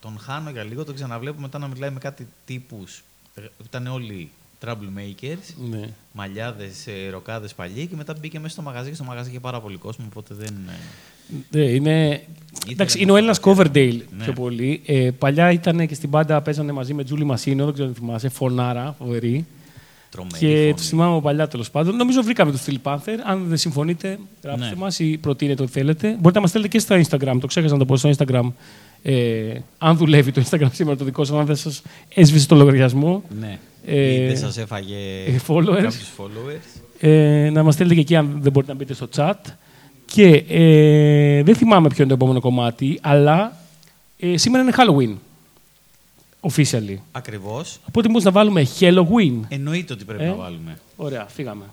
τον χάνω για λίγο, τον ξαναβλέπω μετά να μιλάει με κάτι τύπους. Ήταν όλοι Troublemakers, ναι. Μαλλιάδες, ροκάδες παλιοί, και μετά μπήκε μέσα στο μαγαζί και στο μαγαζί είχε πάρα πολύ κόσμο, οπότε δεν... Εντάξει, είναι ο Έλληνας Coverdale πιο πολύ. Παλιά ήταν και στην μπάντα, παίζανε μαζί με Τζούλη Μασίνο, δεν ξέρω αν θυμάσαι, φωνάρα, φοβερή. Και του θυμάμαι παλιά, τέλος πάντων. Νομίζω βρήκαμε το Steel Panther. Αν δεν συμφωνείτε, γράψτε μας ή προτείνετε ό,τι θέλετε. Μπορείτε να μας στέλνετε και στα Instagram. Το ξέχασα να το πω στο Instagram. Αν δουλεύει το Instagram σήμερα το δικό σας, αν δεν σας έσβησε το λογαριασμό. Ναι. Δεν σας έφαγε κάποιους followers. Να μας στέλνετε και εκεί, αν δεν μπορείτε να μπείτε στο chat. Και δεν θυμάμαι ποιο είναι το επόμενο κομμάτι, αλλά σήμερα είναι Halloween. Officially. Ακριβώς. Οπότε μπορούμε να βάλουμε Halloween. Εννοείται ότι πρέπει να βάλουμε. Ωραία, φύγαμε.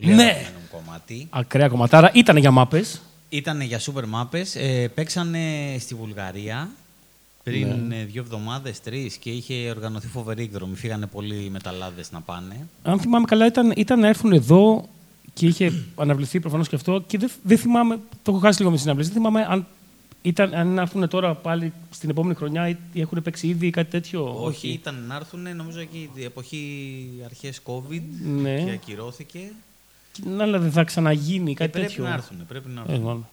Ναι. Ακραία κομματάρα. Ήταν για μάπες. Ήταν για σούπερ μάπες. Παίξανε στη Βουλγαρία πριν 2 εβδομάδες, 3 και είχε οργανωθεί φοβερή εκδρομή. Φύγανε πολλοί μεταλλάδες να πάνε. Αν θυμάμαι καλά, ήταν να έρθουν εδώ και είχε αναβληθεί προφανώς και αυτό. Και δεν θυμάμαι, το έχω χάσει λίγο με τις συναυλίες. Δεν θυμάμαι αν να έρθουν τώρα πάλι στην επόμενη χρονιά ή έχουν παίξει ήδη κάτι τέτοιο. Όχι, ήταν να έρθουν. Νομίζω εκεί η εποχή αρχές COVID και ακυρώθηκε. Αλλά δεν θα ξαναγίνει κάτι τέτοιο. Πρέπει να έρθουν.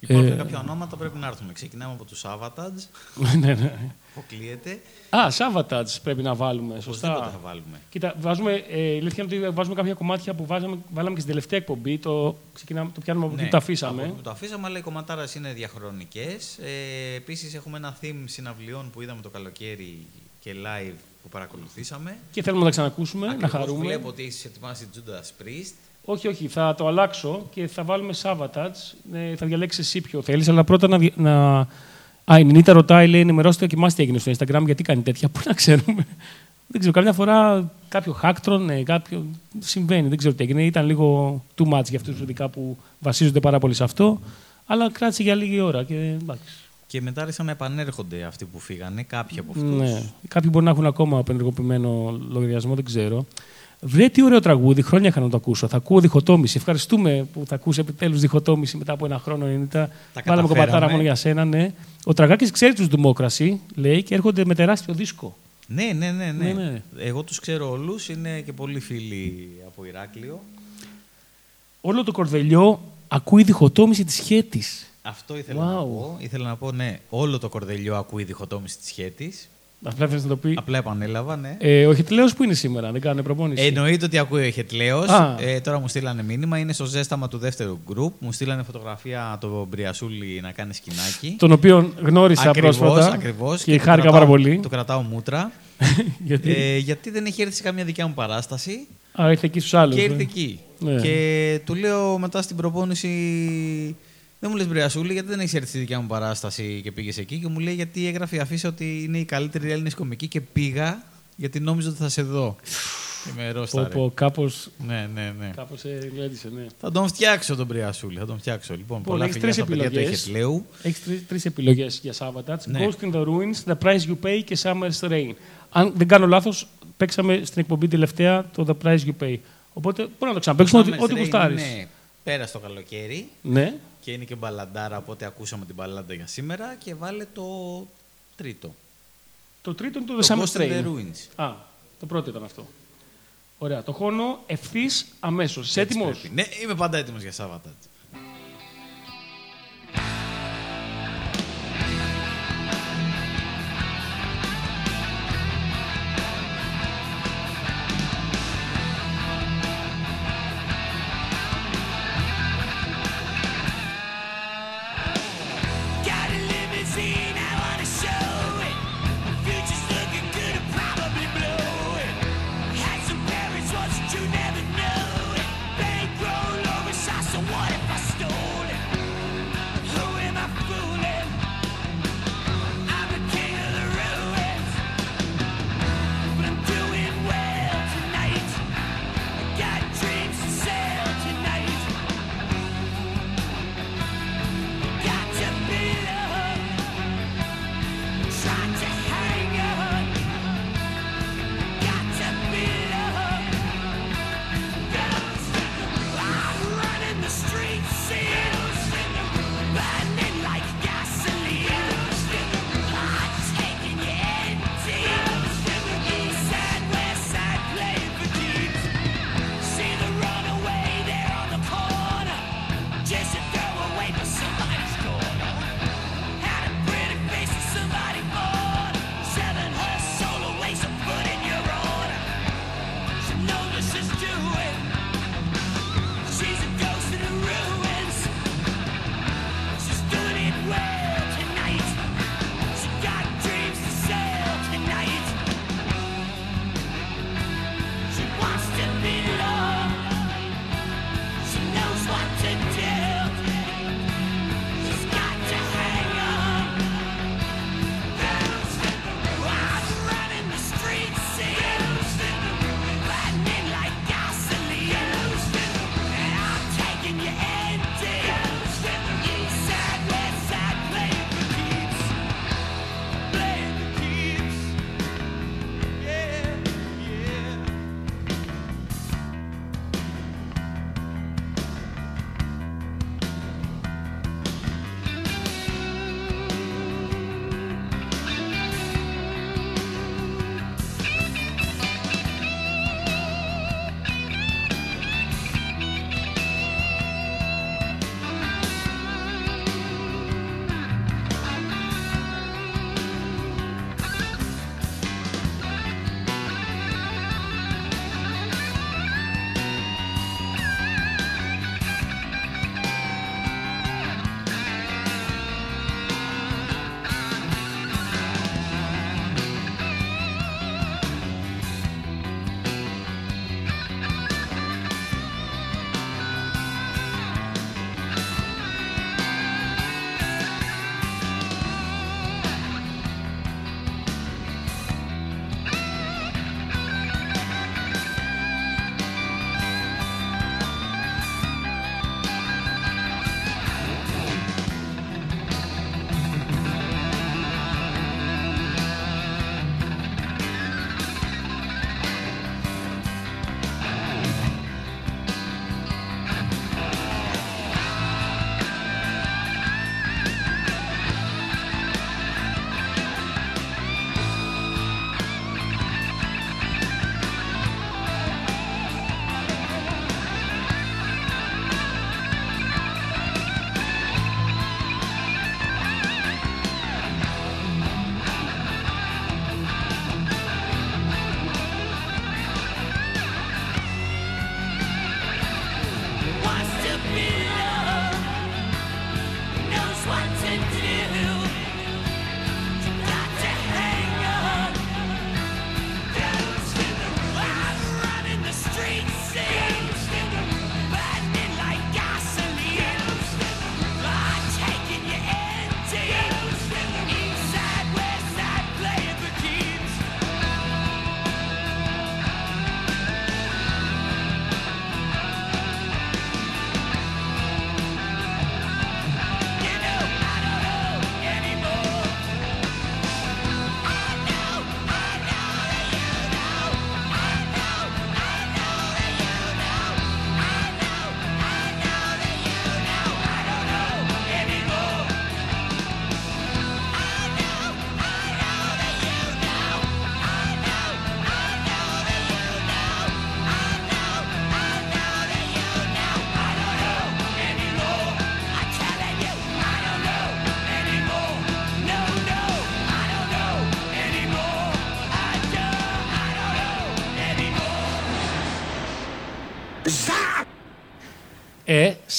Υπάρχουν κάποια ονόματα, πρέπει να έρθουν. Ξεκινάμε από τους Savatage. Αποκλείεται. Α, Savatage πρέπει να βάλουμε. Σωστά. Οπωσδήποτε θα βάλουμε. Κοίτα, βάζουμε κάποια κομμάτια που βάλαμε και στην τελευταία εκπομπή. Το πιάνουμε από που το αφήσαμε. Από που το αφήσαμε, αλλά οι κομματάρες είναι διαχρονικές. Επίσης, έχουμε ένα theme συναυλιών που είδαμε το καλοκαίρι και live που παρακολουθήσαμε. Και θέλουμε να τα ξανακούσουμε. Ακριβώς, να χαρούμε. Βλέπω ότι έχεις ετοιμάσει Judas Priest. Όχι, θα το αλλάξω και θα βάλουμε Savatage. Θα διαλέξεις εσύ ποιο θέλεις, αλλά πρώτα να... Α, η Νίτα ρωτάει, λέει, ενημερώστε και εμάς τι έγινε στο Instagram, γιατί κάνει τέτοια, πού να ξέρουμε. Δεν ξέρω, καμιά φορά κάποιο χάκτρον, κάποιο... Συμβαίνει, δεν ξέρω τι έγινε. Ήταν λίγο too much για αυτούς ειδικά που βασίζονται πάρα πολύ σε αυτό, αλλά κράτησε για λίγη ώρα και εντάξει. Και μετά άρχισαν να επανέρχονται αυτοί που φύγανε, κάποιοι από αυτούς. Ναι, κάποιοι μπορεί να έχουν ακόμα απενεργοποιημένο λογαριασμό, δεν ξέρω. Βρε, τι ωραίο τραγούδι, χρόνια είχα να το ακούσω. Θα ακούω Διχοτόμηση. Ευχαριστούμε που θα ακούσει επιτέλους Διχοτόμηση μετά από 1 χρόνο. Βάλαμε κομπατάρα μόνο για σένα, ναι. Ο Τραγάκης ξέρει τους Δημόκραση, λέει, και έρχονται με τεράστιο δίσκο. Ναι. Εγώ τους ξέρω όλους, είναι και πολλοί φίλοι από Ηράκλειο. Όλο το κορδελιό ακούει Διχοτόμηση της Χαίτης. Αυτό ήθελα να πω. Ήθελα να πω, ναι, όλο το κορδελιό ακούει Διχοτόμηση της Χαίτης. Απλά θέλεις να το πει. Απλά επανέλαβα, ναι. Ο Εχετλέος που είναι σήμερα, δεν κάνουν προπόνηση. Εννοείται ότι ακούει ο Εχετλέος. Τώρα μου στείλανε μήνυμα, είναι στο ζέσταμα του δεύτερου γκρουπ. Μου στείλανε φωτογραφία το Μπριασούλη να κάνει σκηνάκι. Τον οποίο γνώρισα πρόσφατα. Ακριβώς. Και χάρηκα πάρα πολύ. Το κρατάω μούτρα. Γιατί? Γιατί δεν έχει έρθει σε καμία δικιά μου παράσταση. Α, ήρθε εκεί στους άλλους. Και ήρθε εκεί. Και του λέω μετά στην προπόνηση. Δεν μου λες Μπριασούλη, γιατί δεν έχεις έρθει στη δικιά μου παράσταση και πήγες εκεί. Και μου λέει, γιατί έγραφε η αφίσα ότι είναι η καλύτερη Έλληνες κομική και πήγα γιατί νόμιζα ότι θα σε δω. Και με ρώσταρε. Κάπως. Ναι. Κάπως εγκλέντησε, ναι. Θα τον φτιάξω τον Μπριασούλη, θα τον φτιάξω. Λοιπόν, πολλά φιλιά στα παιδιά του Εχετλέου. Έχεις 3 επιλογές για Savatage. Ναι. Ghost in the Ruins, The Price You Pay και Summer's Rain. Αν δεν κάνω λάθος, παίξαμε στην εκπομπή τελευταία το The Price You Pay. Οπότε μπορεί να το ξαναπαίξουμε ό,τι γουστάρεις. Ναι, πέρασε το καλοκαίρι. Ναι. Και είναι και μπαλαντάρα, οπότε ακούσαμε την μπαλάντα για σήμερα και βάλε το 3ο. Το 3ο είναι το The Summer's Rain. Α, το πρώτο ήταν αυτό. Ωραία, το χώνω ευθύς αμέσως. Είσαι έτοιμος? Ναι, είμαι πάντα έτοιμος για Savatage. What if I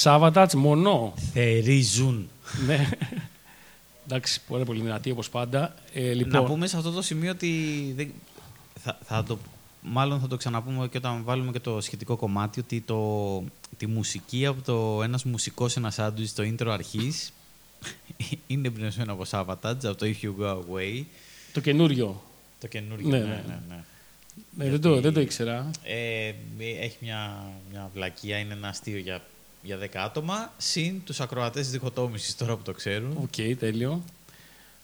Savatage μόνο. Θερίζουν. Ναι. Εντάξει, πολύ δυνατή όπως πάντα. Λοιπόν... Να πούμε σε αυτό το σημείο ότι δεν... μάλλον θα το ξαναπούμε και όταν βάλουμε και το σχετικό κομμάτι, ότι τη μουσική από το ένας μουσικός ένα σάντουιτς στο intro αρχής είναι εμπνευσμένο από Savatage, από το If You Go Away. Το καινούριο. Το καινούριο, ναι. Δεν το ήξερα. Έχει μια βλακεία, είναι ένα αστείο για 10 άτομα, συν τους ακροατές της διχοτόμησης τώρα που το ξέρουν. Οκ, τέλειο.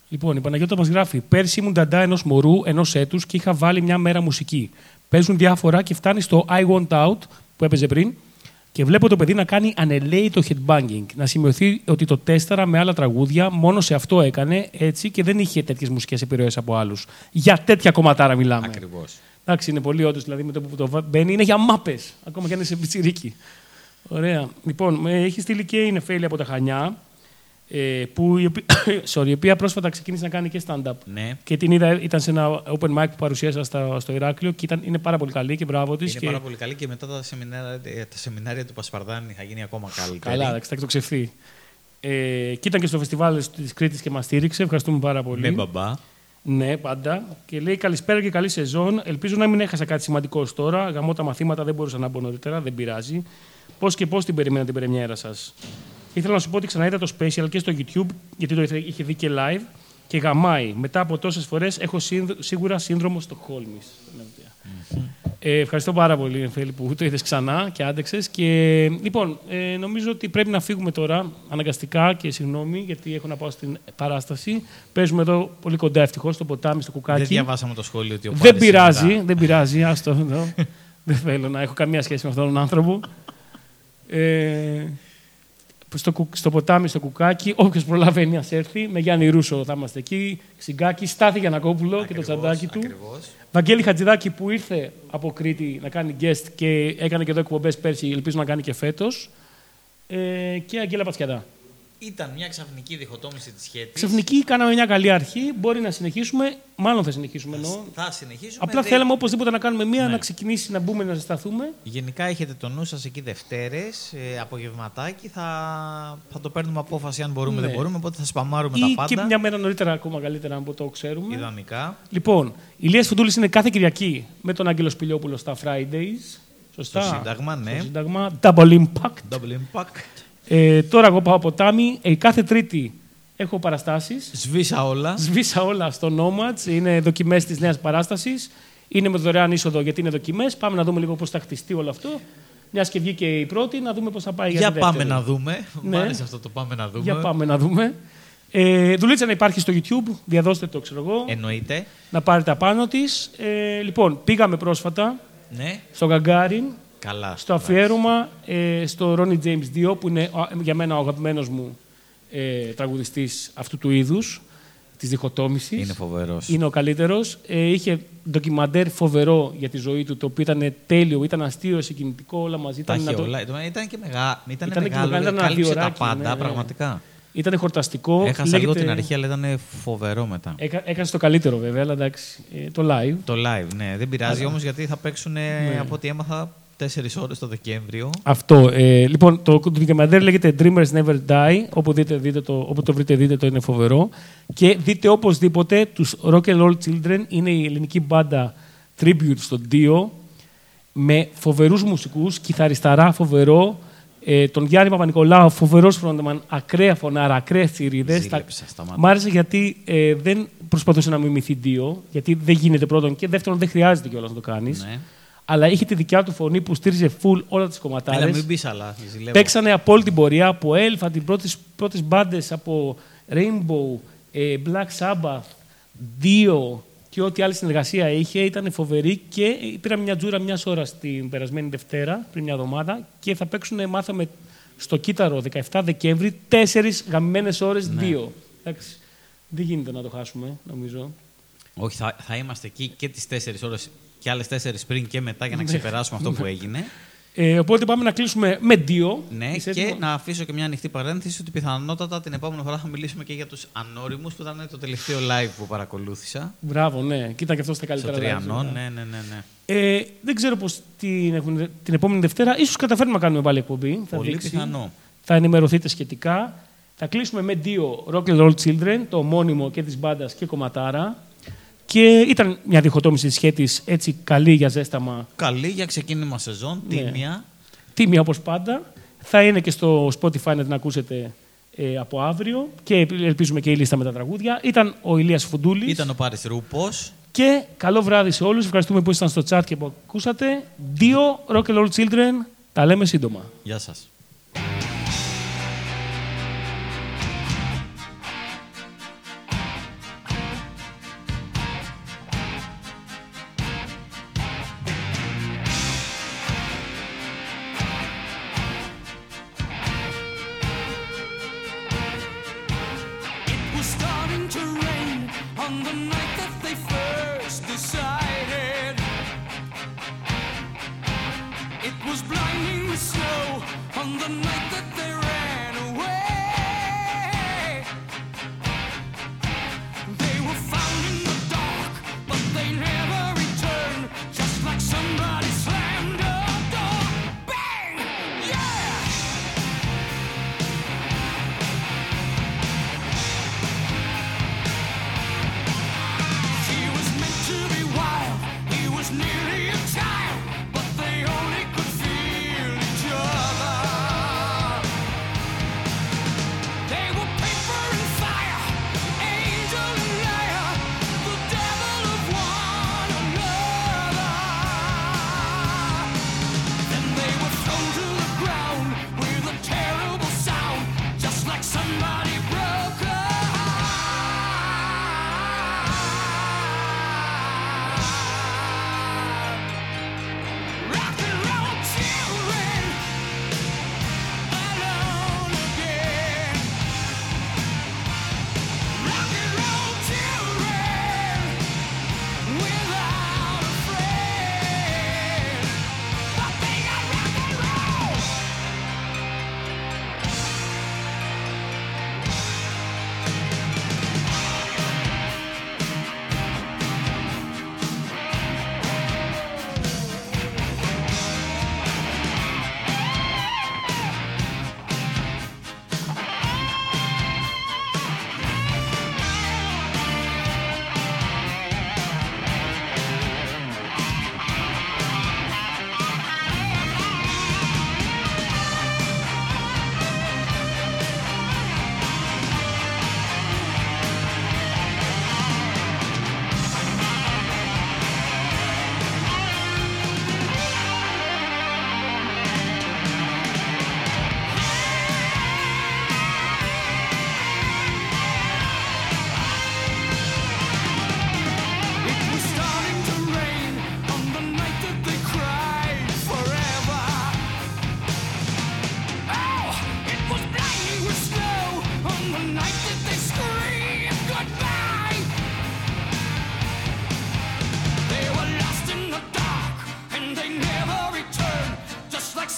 Λοιπόν, η Παναγιώτα μας γράφει: πέρσι ήμουν νταντά ενός μωρού, ενός έτους, και είχα βάλει μια μέρα μουσική. Παίζουν διάφορα και φτάνει στο I Want Out που έπαιζε πριν και βλέπω το παιδί να κάνει ανελαίητο headbanging. Να σημειωθεί ότι το τέσταρα με άλλα τραγούδια, μόνο σε αυτό έκανε έτσι και δεν είχε τέτοιες μουσικές επιρροές από άλλους. Για τέτοια κομματάρα μιλάμε. Ακριβώς. Εντάξει, είναι πολύ όντως, δηλαδή με το που το μπαίνει είναι για μάπες, ακόμα και αν είναι σε πιτσιρίκι. Ωραία. Λοιπόν, έχει στείλει και η Νεφέλη από τα Χανιά, η οποία πρόσφατα ξεκίνησε να κάνει και stand-up. Ναι. Και την είδα, ήταν σε ένα open mic που παρουσίασα στο Ηράκλειο και είναι πάρα πολύ καλή και μπράβο της. Είναι πάρα πολύ καλή και μετά τα σεμινάρια του Πασπαρδάνη θα γίνει ακόμα καλύτερη. Καλά, θα εκτοξευθεί. Και ήταν και στο φεστιβάλ της Κρήτης και μας στήριξε. Ευχαριστούμε πάρα πολύ. Με μπαμπά. Ναι, πάντα. Και λέει: καλησπέρα και καλή σεζόν. Ελπίζω να μην έχασα κάτι σημαντικό ως τώρα. Γαμώ τα μαθήματα, δεν μπορούσα να μπω νωρίτερα, δεν πειράζει. Πώς και πώς την περιμένα την πρεμιέρα σας. Ήθελα να σου πω ότι ξαναείδα το special και στο YouTube, γιατί το είχε δει και live, και γαμάει. Μετά από τόσες φορές έχω σίγουρα σύνδρομο Στοκχόλμης. Mm-hmm. Ευχαριστώ πάρα πολύ, Φέλη, που το είδες ξανά και άντεξες. Και, λοιπόν, νομίζω ότι πρέπει να φύγουμε τώρα, αναγκαστικά, και συγγνώμη, γιατί έχω να πάω στην παράσταση. Παίζουμε εδώ πολύ κοντά, ευτυχώς, στο ποτάμι, στο κουκάκι. Δεν διαβάσαμε το σχόλιο ότι ο Πάρης Δεν πειράζει, άστο. Δεν θέλω να έχω καμία σχέση με αυτόν τον άνθρωπο. Στο ποτάμι, στο κουκάκι, όποιος προλαβαίνει ας έρθει. Με Γιάννη Ρούσο θα είμαστε εκεί. Ξυγκάκι, Στάθη Γιανακόπουλο και το τσαντάκι του. Βαγγέλη Χατζηδάκη που ήρθε από Κρήτη να κάνει guest και έκανε και εδώ εκπομπές πέρσι. Ελπίζω να κάνει και φέτος. Και Αγγέλα Πατσιαδά. Ήταν μια ξαφνική διχοτόμηση της Χαίτης. Ξαφνική, κάναμε μια καλή αρχή. Μπορεί να συνεχίσουμε. Μάλλον θα συνεχίσουμε. Θα συνεχίσουμε. Απλά θέλαμε οπωσδήποτε να κάνουμε μία, να ξεκινήσει, να μπούμε, να ζεσταθούμε. Γενικά, έχετε το νου σας εκεί Δευτέρες, απογευματάκι. Θα το παίρνουμε απόφαση αν μπορούμε, δεν μπορούμε. Οπότε θα σπαμάρουμε τα πάντα. Και μια μέρα νωρίτερα, ακόμα καλύτερα, από το ξέρουμε. Ιδανικά. Λοιπόν, Ηλίας Φουντούλης είναι κάθε Κυριακή με τον Άγγελο Σπηλιόπουλο στα Fridays. Σωστά. Στο Σύνταγμα, ναι. Double Impact. Τώρα εγώ πάω ποτάμι. Κάθε Τρίτη έχω παραστάσεις. Σβήσα όλα στο Nomads. Είναι δοκιμές της νέας παράστασης. Είναι με δωρεάν είσοδο γιατί είναι δοκιμές. Πάμε να δούμε λίγο πώς θα χτιστεί όλο αυτό. Μιας και βγήκε η πρώτη, να δούμε πώς θα πάει για τη δεύτερη. Πάμε να δούμε. Ναι. Μ' άρεσε αυτό το πάμε να δούμε. Για πάμε να δούμε. Δουλίτσα να υπάρχει στο YouTube. Διαδώστε το, ξέρω εγώ. Εννοείται. Να πάρετε απάνω της. Λοιπόν, πήγαμε πρόσφατα στο Γκαγκάριν. Καλά, στο αφιέρωμα στο Ronnie James Dio, που είναι για μένα ο αγαπημένος μου τραγουδιστής αυτού του είδους, της διχοτόμησης. Είναι φοβερός. Είναι ο καλύτερος. Είχε ντοκιμαντέρ φοβερό για τη ζωή του, το οποίο ήταν τέλειο, ήταν αστείο, συγκινητικό, όλα μαζί. Ήταν μεγάλο, κάλυψε τα πάντα, πραγματικά. Ήταν χορταστικό. Έχασα λίγο την αρχή, αλλά ήταν φοβερό μετά. Έκανε το καλύτερο βέβαια, αλλά εντάξει, το live, ναι. Δεν πειράζει όμως, γιατί θα παίξουν, από ό,τι έμαθα, 4 ώρες το Δεκέμβριο. Αυτό. Λοιπόν, το ντοκιμαντέρ λέγεται Dreamers Never Die. Όπου το βρείτε, δείτε το, είναι φοβερό. Και δείτε οπωσδήποτε τους Rock 'n' Roll Children. Είναι η ελληνική μπάντα tribute στον Dio, με φοβερούς μουσικούς, κιθαρισταρά φοβερό, τον Γιάννη Παπα-Νικολάου, φοβερός frontman, ακραία φωνάρα, ακραίες θηρίδες. Μ' άρεσε γιατί δεν προσπαθούσε να μιμηθεί Dio, γιατί δεν γίνεται πρώτον, και δεύτερον δεν χρειάζεται κιόλας να το κάνεις. Ναι. Αλλά είχε τη δικιά του φωνή που στήριζε full όλα τις κομματάρες. Παίξανε από όλη την πορεία, από Elf, την πρώτες μπάντες, από Rainbow, Black Sabbath, Dio και ό,τι άλλη συνεργασία είχε. Ήταν φοβερή και πήραμε μια τζούρα μιας ώρας την περασμένη Δευτέρα, πριν μια εβδομάδα, και θα παίξουν, μάθαμε, στο Κύτταρο 17 Δεκέμβρη, 4 γαμμένες ώρες Dio. Εντάξει, δεν γίνεται να το χάσουμε, νομίζω. Όχι, θα είμαστε εκεί και τις 4 ώρες. Και άλλες 4 πριν και μετά για να ξεπεράσουμε αυτό που έγινε. Οπότε πάμε να κλείσουμε με Dio. Ναι, και να αφήσω και μια ανοιχτή παρένθεση ότι πιθανότατα την επόμενη φορά θα μιλήσουμε και για τους Ανώριμους που ήταν το τελευταίο live που παρακολούθησα. Μπράβο, ναι. Κοίτα και αυτό στα καλύτερα. Στο Τριανό, ναι. Δεν ξέρω πώς την επόμενη Δευτέρα, ίσως καταφέρουμε να κάνουμε πάλι εκπομπή. Πολύ πιθανό. Θα ενημερωθείτε σχετικά. Θα κλείσουμε με Dio Rock 'n' Roll Children, το μόνιμο και της μπάντας και κομματάρα. Και ήταν μια διχοτόμηση της Χαίτης, έτσι καλή για ζέσταμα. Καλή για ξεκίνημα σεζόν, τίμια. Ναι. Τίμια όπως πάντα. Θα είναι και στο Spotify να την ακούσετε από αύριο. Και ελπίζουμε και η λίστα με τα τραγούδια. Ήταν ο Ηλίας Φουντούλης. Ήταν ο Πάρις Ρούπος. Και καλό βράδυ σε όλους. Ευχαριστούμε που ήσασταν στο chat και που ακούσατε. Dio Rock 'n' Roll Children. Τα λέμε σύντομα. Γεια σας.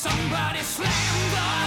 Somebody slammed the